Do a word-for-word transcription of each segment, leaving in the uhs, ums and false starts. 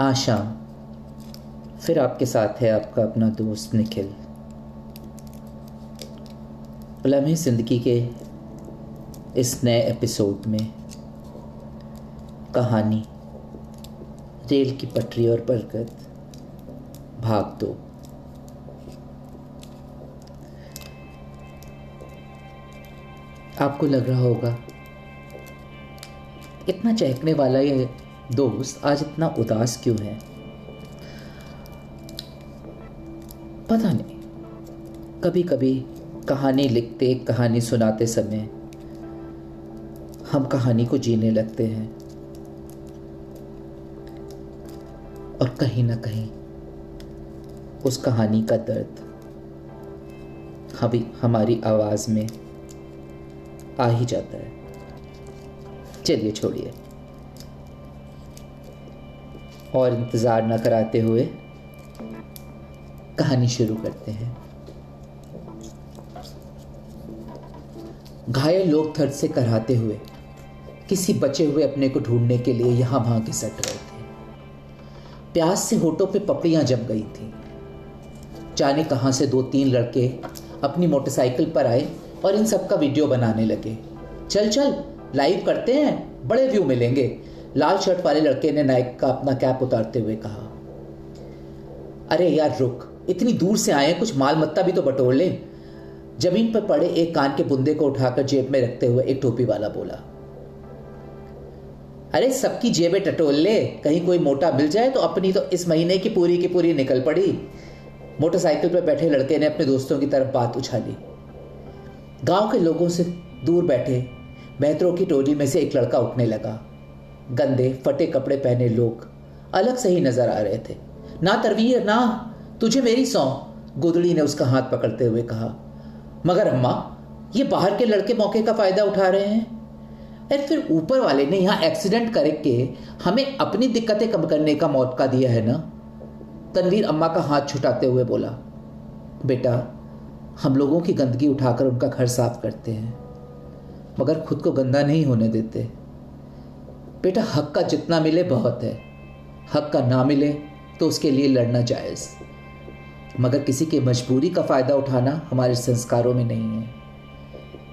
आशा, फिर आपके साथ है आपका अपना दोस्त निखिल। लम्हे ज़िंदगी के इस नए एपिसोड में कहानी रेल की पटरी और बरगद भाग दो। आपको लग रहा होगा इतना चहकने वाला ये दोस्त आज इतना उदास क्यों है। पता नहीं, कभी कभी कहानी लिखते कहानी सुनाते समय हम कहानी को जीने लगते हैं और कहीं ना कहीं उस कहानी का दर्द हमें हमारी आवाज़ में आ ही जाता है। चलिए छोड़िए और इंतज़ार ना कराते हुए कहानी शुरू करते हैं। घायल लोग दर्द से कराहते हुए किसी बचे हुए अपने को ढूंढने के लिए यहाँ वहाँ घिसट रहे थे। प्यास से होठों पे पपड़ियाँ जम गई थी। जाने कहाँ से दो तीन लड़के अपनी मोटरसाइकिल पर आए और इन सब का वीडियो बनाने लगे। चल चल लाइव करते हैं, बड़े व्यू मिलेंगे। लाल शर्ट वाले लड़के ने नाइक का अपना कैप उतारते हुए कहा, अरे यार रुक, इतनी दूर से आए हैं, कुछ माल मत्ता भी तो बटोर लें। जमीन पर पड़े एक कान के बुंदे को उठाकर जेब में रखते हुए एक टोपी वाला बोला, अरे सबकी जेबें टटोल ले, कहीं कोई मोटा मिल जाए तो अपनी तो इस महीने की पूरी की पूरी निकल पड़ी। मोटरसाइकिल पर बैठे लड़के ने अपने दोस्तों की तरफ बात उछाली। गांव के लोगों से दूर बैठे बेहतरों की टोली में से एक लड़का उठने लगा। गंदे फटे कपड़े पहने लोग अलग से ही नजर आ रहे थे। ना तनवीर, ना तुझे मेरी सौं, कुदड़ी ने उसका हाथ पकड़ते हुए कहा। मगर अम्मा, ये बाहर के लड़के मौके का फायदा उठा रहे हैं और फिर ऊपर वाले ने यहाँ एक्सीडेंट करके हमें अपनी दिक्कतें कम करने का मौका दिया है ना। तनवीर अम्मा का हाथ छुटाते हुए बोला, बेटा हम लोगों की गंदगी उठाकर उनका घर साफ करते हैं मगर खुद को गंदा नहीं होने देते। बेटा हक का जितना मिले बहुत है, हक का ना मिले तो उसके लिए लड़ना जायज़, मगर किसी की मजबूरी का फ़ायदा उठाना हमारे संस्कारों में नहीं है,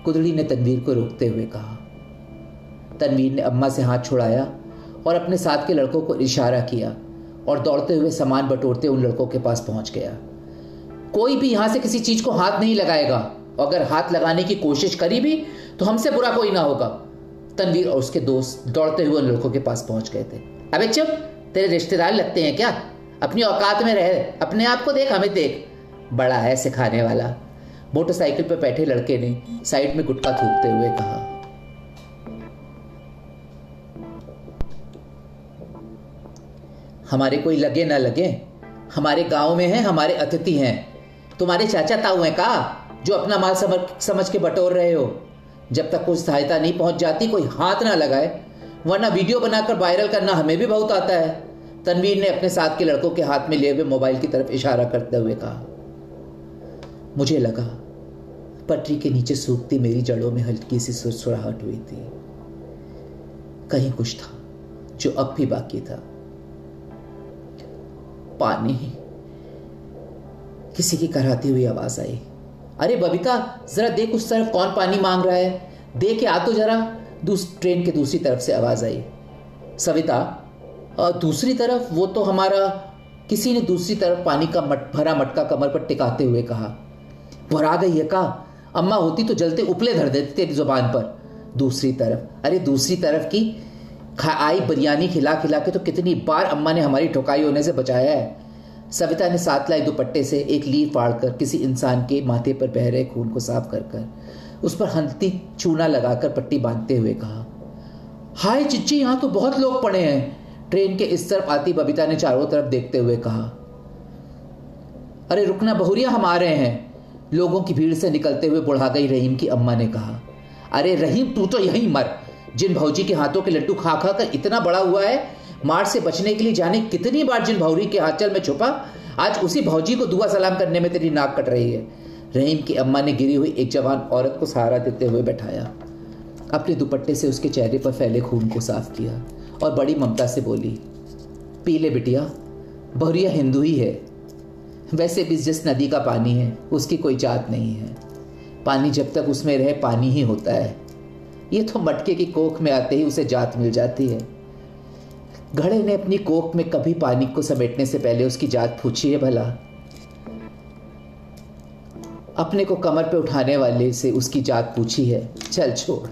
कुदड़ी ने तनवीर को रोकते हुए कहा। तनवीर ने अम्मा से हाथ छुड़ाया और अपने साथ के लड़कों को इशारा किया और दौड़ते हुए सामान बटोरते उन लड़कों के पास पहुँच गया। कोई भी यहाँ से किसी चीज़ को हाथ नहीं लगाएगा, अगर हाथ लगाने की कोशिश करी भी तो हमसे बुरा कोई ना होगा। तनवीर और उसके दोस्त दौड़ते हुए उन लड़कों के पास पहुंच गए थे। अबे चुप, तेरे रिश्तेदार लगते हैं क्या? अपनी औकात में रह, अपने आप को देख, हमें देख, बड़ा है सिखाने वाला। मोटरसाइकिल पर बैठे लड़के ने साइड में गुटखा थूकते हुए कहा। हमारे कोई लगे ना लगे, हमारे गांव में हैं, हमारे अतिथि हैं। तुम्हारे चाचा ताऊ हैं का जो अपना माल समझ समझ के बटोर रहे हो। जब तक कुछ सहायता नहीं पहुंच जाती कोई हाथ ना लगाए, वरना वीडियो बनाकर वायरल करना हमें भी बहुत आता है। तनवीर ने अपने साथ के लड़कों के हाथ में लिए हुए मोबाइल की तरफ इशारा करते हुए कहा। मुझे लगा पटरी के नीचे सूखती मेरी जड़ों में हल्की सी सुरसुराहट हुई थी। कहीं कुछ था जो अब भी बाकी था, पानी। किसी की कराहती हुई आवाज आई, अरे बबिता जरा देख उस तरफ कौन पानी मांग रहा है, देख के आ तो जरा। ट्रेन के दूसरी तरफ से आवाज आई, सविता दूसरी तरफ, वो तो हमारा, किसी ने दूसरी तरफ पानी का मट, भरा मटका कमर पर टिकाते हुए कहा। भरा गई है का, अम्मा होती तो जलते उपले धर देती तेरी जुबान पर। दूसरी तरफ, अरे दूसरी तरफ की खा आई बिरयानी खिला खिला के तो कितनी बार अम्मा ने हमारी ठुकाई होने से बचाया है। सविता ने साथ लाए दुपट्टे से एक लीफ फाड़ कर किसी इंसान के माथे पर बह रहे खून को साफ कर कर उस पर हल्दी चूना लगाकर पट्टी बांधते हुए कहा। हाय चिच्ची, यहाँ तो बहुत लोग पड़े हैं। ट्रेन के इस तरफ आती बबिता ने चारों तरफ देखते हुए कहा। अरे रुकना बहुरिया, हम आ रहे हैं, लोगों की भीड़ से निकलते हुए बुढ़ा गई रहीम की अम्मा ने कहा। अरे रहीम तू तो यहीं मर, जिन भौजी के हाथों के लड्डू खा खा कर इतना बड़ा हुआ है, मार से बचने के लिए जाने कितनी बार जिन भौरी के आंचल में छुपा, आज उसी भौजी को दुआ सलाम करने में तेरी नाक कट रही है। रहीम की अम्मा ने गिरी हुई एक जवान औरत को सहारा देते हुए बैठाया, अपने दुपट्टे से उसके चेहरे पर फैले खून को साफ किया और बड़ी ममता से बोली, पी ले बिटिया, बहुरिया हिंदू ही है। वैसे भी जिस नदी का पानी है उसकी कोई जात नहीं है। पानी जब तक उसमें रहे पानी ही होता है। ये तो मटके की कोख में आते ही उसे जात मिल जाती है। घड़े ने अपनी कोख में कभी पानी को समेटने से पहले उसकी जात पूछी है भला? अपने को कमर पे उठाने वाले से उसकी जात पूछी है? चल छोड़,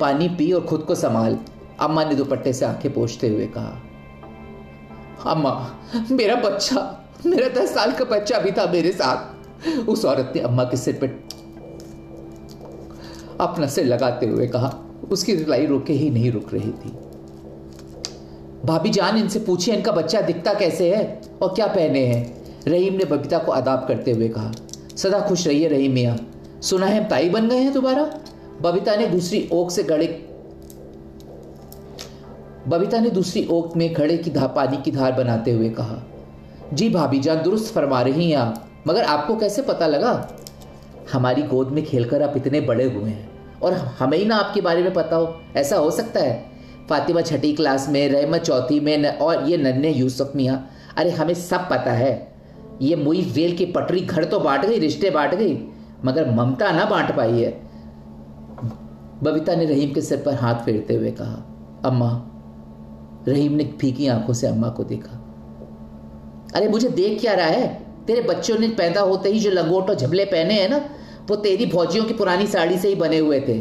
पानी पी और खुद को संभाल, अम्मा ने दुपट्टे से आंखें पोंछते हुए कहा। अम्मा, मेरा बच्चा, मेरा दस साल का बच्चा भी था मेरे साथ, उस औरत ने अम्मा के सिर पे अपना सिर लगाते हुए कहा। उसकी रुलाई रोके ही नहीं रुक रही थी। भाभी जान, इनसे पूछिए इनका बच्चा दिखता कैसे है और क्या पहने हैं, रहीम ने बबिता को आदाब करते हुए कहा। सदा खुश रहिए रहीम मियाँ, सुना है ताई बन गए हैं दोबारा, बबिता ने दूसरी ओक से गड़े बबिता ने दूसरी ओक में घड़े की धा पानी की धार बनाते हुए कहा। जी भाभी जान, दुरुस्त फरमा रही हैं आप, मगर आपको कैसे पता लगा? हमारी गोद में खेलकर आप इतने बड़े हुए हैं और हमें ही ना आपके बारे में पता हो, ऐसा हो सकता है? फातिमा छठी क्लास में, रहमत चौथी में न, और ये नन्हे यूसुफ मियाँ। अरे हमें सब पता है। ये मुई रेल की पटरी घर तो बांट गई, रिश्ते बांट गई, मगर ममता ना बांट पाई है, बबिता ने रहीम के सिर पर हाथ फेरते हुए कहा। अम्मा, रहीम ने फीकी आंखों से अम्मा को देखा। अरे मुझे देख क्या रहा है? तेरे बच्चों ने पैदा होते ही जो लंगोट और झबले पहने हैं ना, वो तेरी भौजियों की पुरानी साड़ी से ही बने हुए थे।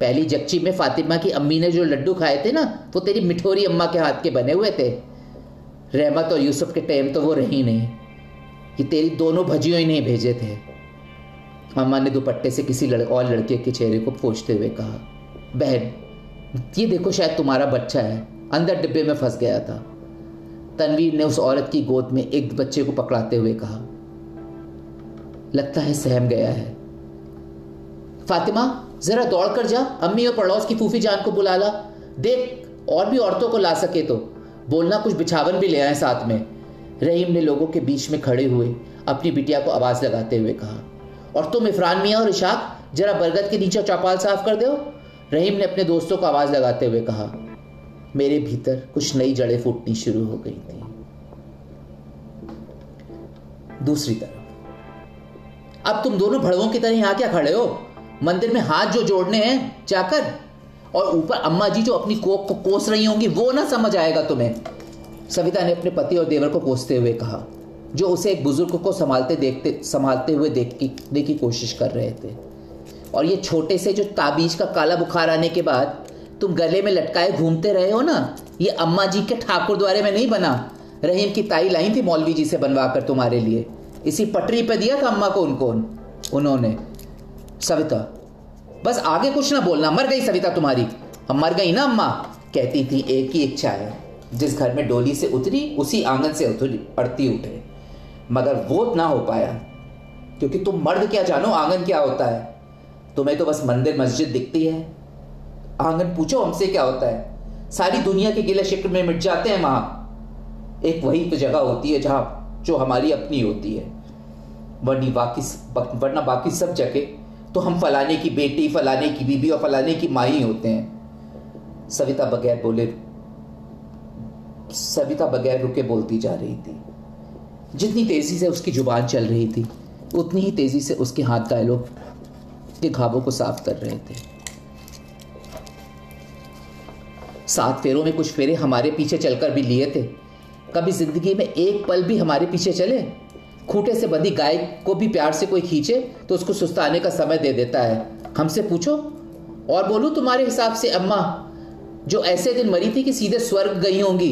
पहली जगची में फातिमा की अम्मी ने जो लड्डू खाए थे ना, वो तेरी मिठोरी अम्मा के हाथ के बने हुए थे। रहमत और यूसुफ के टाइम तो वो रही नहीं, ये तेरी दोनों भजियों ही नहीं भेजे थे, अम्मा ने दुपट्टे से किसी लड़, और लड़के के चेहरे को पोंछते हुए कहा। बहन, ये देखो, शायद तुम्हारा बच्चा है, अंदर डिब्बे में फंस गया था, तनवीर ने उस औरत की गोद में एक बच्चे को पकड़ाते हुए कहा। लगता है सहम गया है। फातिमा, जरा दौड़ कर जा, अम्मी और पड़ोस की फूफी जान को बुला ला, देख और भी औरतों को ला सके तो बोलना, कुछ बिछावन भी ले आए साथ में, रहीम ने लोगों के बीच में खड़े हुए अपनी बिटिया को आवाज लगाते हुए कहा। और तुम इफरान मियाँ और इशाक, जरा बरगद के नीचे चौपाल साफ कर दो, रहीम ने अपने दोस्तों को आवाज लगाते हुए कहा। मेरे भीतर कुछ नई जड़ें फूटनी शुरू हो गई थी। दूसरी तरफ अब तुम दोनों भड़वों की तरह यहां क्या खड़े हो? मंदिर में हाथ जो जोड़ने हैं जाकर, और ऊपर अम्मा जी जो अपनी कोख को कोस रही होंगी वो ना समझ आएगा तुम्हें, सविता ने अपने पति और देवर को कोसते हुए कहा, जो उसे एक बुजुर्ग को संभालते देखते संभालते हुए देखने की कोशिश कर रहे थे। और ये छोटे से जो ताबीज का काला बुखार आने के बाद तुम गले में लटकाए घूमते रहे हो ना, ये अम्मा जी के ठाकुर द्वारे में नहीं बना, रहीम की ताई लाई थी मौलवी जी से बनवा कर तुम्हारे लिए, इसी पटरी पे दिया था अम्मा को उनको उन्होंने। सविता, बस आगे कुछ ना बोलना, मर गई सविता तुम्हारी, हम मर गई ना अम्मा, कहती थी एक ही इच्छा है, जिस घर में डोली से उतरी उसी आंगन से अड़ती उठे, मगर वो ना हो पाया, क्योंकि तुम मर्द क्या जानो आंगन क्या होता है, तुम्हें तो बस मंदिर मस्जिद दिखती है, आंगन पूछो हमसे क्या होता है, सारी दुनिया के गिले शिकवे में मिट जाते हैं, वहाँ एक वही तो जगह होती है जहाँ जो हमारी अपनी होती है, वरना बाकी वरना बाकी सब जगह तो हम फलाने की बेटी, फलाने की बीबी और फलाने की माँ ही होते हैं, सविता बगैर बोले सविता बगैर रुके बोलती जा रही थी। जितनी तेजी से उसकी जुबान चल रही थी, उतनी ही तेजी से उसके हाथ डायलॉग के घावों को साफ कर रहे थे। सात फेरों में कुछ फेरे हमारे पीछे चलकर भी लिए थे, कभी जिंदगी में एक पल भी हमारे पीछे चले? खूंटे से बंधी गाय को भी प्यार से कोई खींचे तो उसको सुस्ताने का समय दे देता है, हमसे पूछो। और बोलूँ तुम्हारे हिसाब से अम्मा जो ऐसे दिन मरी थी कि सीधे स्वर्ग गई होंगी,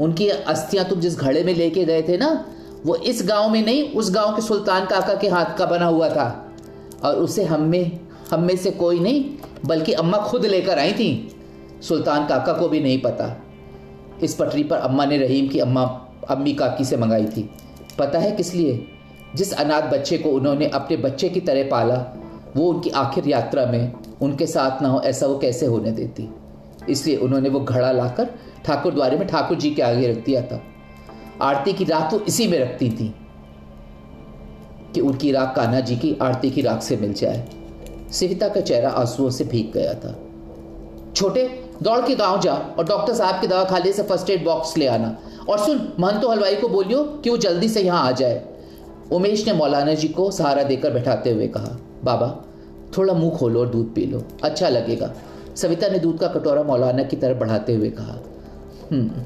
उनकी अस्थियां तुम जिस घड़े में लेके गए थे ना, वो इस गाँव में नहीं उस गाँव के सुल्तान काका के हाथ का बना हुआ था, और उसे हम में हम में से कोई नहीं बल्कि अम्मा खुद लेकर आई थी, सुल्तान काका को भी नहीं पता। इस पटरी पर अम्मा ने रहीम की अम्मा अम्मी काकी से मंगाई थी, पता है किस लिए? जिस अनाथ बच्चे को उन्होंने अपने बच्चे की तरह पाला, वो उनकी आखिर यात्रा में उनके साथ ना हो ऐसा वो कैसे होने देती, इसलिए उन्होंने वो घड़ा लाकर ठाकुर द्वारे में ठाकुर जी के आगे रख दिया था। आरती की राख वो इसी में रखती थी कि उनकी राख कान्हा जी की आरती की राख से मिल जाए। सविता का चेहरा आंसुओं से भीग गया था। छोटे, दौड़ के गाँव जा और डॉक्टर साहब के दवा खाने से फर्स्ट एड बॉक्स ले आना। और सुन, महंतो हलवाई को बोलियो कि वो जल्दी से यहाँ आ जाए। उमेश ने मौलाना जी को सहारा देकर बैठाते हुए कहा, बाबा थोड़ा मुंह खोलो और दूध पी लो, अच्छा लगेगा। सविता ने दूध का कटोरा मौलाना की तरफ बढ़ाते हुए कहा। हम्म,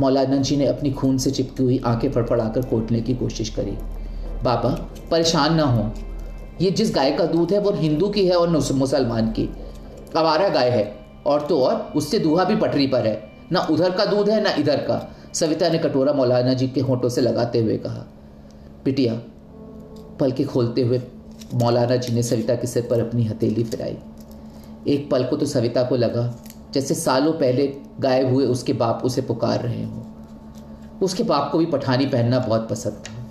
मौलाना जी ने अपनी खून से चिपकी हुई आंखें फड़फड़ाकर कोटने की कोशिश करी। बाबा परेशान ना हो, ये जिस गाय का दूध है वो हिंदू की है और मुसलमान की, आवारा गाय है, और तो और उससे दूहा भी पटरी पर है, ना उधर का दूध है ना इधर का। सविता ने कटोरा मौलाना जी के होंठों से लगाते हुए कहा। बिटिया, पलके खोलते हुए मौलाना जी ने सविता के सिर पर अपनी हथेली फिराई। एक पल को तो सविता को लगा जैसे सालों पहले गायब हुए उसके बाप उसे पुकार रहे हों। उसके बाप को भी पठानी पहनना बहुत पसंद था।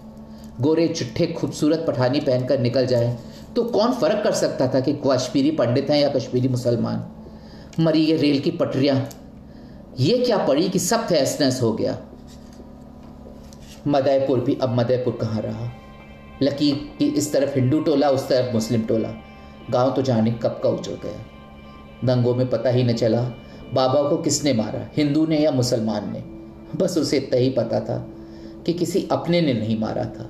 गोरे चिट्ठे खूबसूरत पठानी पहनकर निकल जाए तो कौन फर्क कर सकता था कि कश्मीरी पंडित हैं या कश्मीरी मुसलमान। मरी ये रेल की पटरियां, ये क्या पड़ी कि सब तहस नहस हो गया। मदयपुर भी अब मदयपुर कहाँ रहा। लकीर की इस तरफ हिंदू टोला, उस तरफ मुस्लिम टोला। गांव तो जाने कब का उजड़ गया। दंगों में पता ही न चला बाबा को किसने मारा, हिंदू ने या मुसलमान ने। बस उसे इतना ही पता था कि किसी अपने ने नहीं मारा था।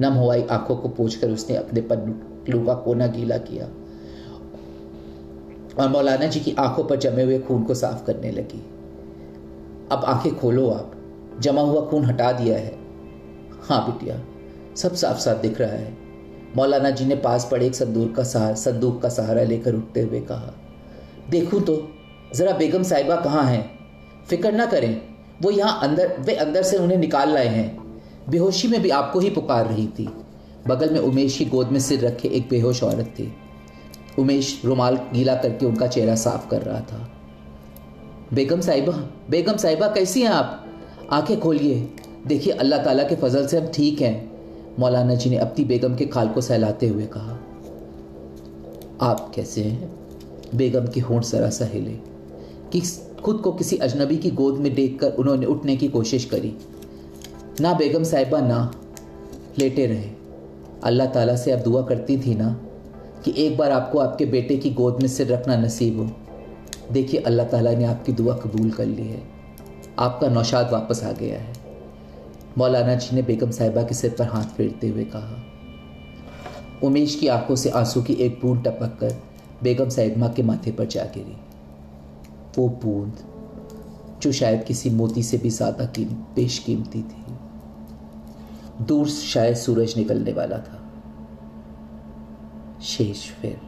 नम हुई आंखों को पोंछकर उसने अपने पन्नू का कोना गीला किया और मौलाना जी की आंखों पर जमे हुए खून को साफ करने लगी। अब आंखें खोलो आप, जमा हुआ खून हटा दिया है। हाँ बिटिया, सब साफ साफ दिख रहा है। मौलाना जी ने पास पड़े एक संदूक का सहारा संदूक का सहारा लेकर उठते हुए कहा। देखूं तो ज़रा बेगम साहिबा कहाँ हैं। फिक्र ना करें, वो यहाँ अंदर वे अंदर से उन्हें निकाल लाए हैं। बेहोशी में भी आपको ही पुकार रही थी। बगल में उमेश की गोद में सिर रखे एक बेहोश औरत थी। उमेश रुमाल गीला करके उनका चेहरा साफ कर रहा था। बेगम साहिबा, बेगम साहिबा कैसी हैं आप? आंखें खोलिए, देखिए अल्लाह ताला के फजल से हम ठीक हैं। मौलाना जी ने अपनी बेगम के खाल को सहलाते हुए कहा। आप कैसे हैं? बेगम के होंठ जरा सा हिले कि खुद को किसी अजनबी की गोद में देखकर उन्होंने उठने की कोशिश करी। ना बेगम साहिबा ना, लेटे रहे। अल्लाह ताला से आप दुआ करती थी ना कि एक बार आपको आपके बेटे की गोद में सिर रखना नसीब हो। देखिए अल्लाह ताला ने आपकी दुआ कबूल कर ली है, आपका नौशाद वापस आ गया है। मौलाना जी ने बेगम साहिबा के सिर पर हाथ फेरते हुए कहा। उमेश की आंखों से आंसू की एक बूंद टपक कर बेगम साहिबा के माथे पर जा गिरी। वो बूंद जो शायद किसी मोती से भी ज़्यादा कीम, बेशकीमती थी। दूर शायद सूरज निकलने वाला था। शेष फिर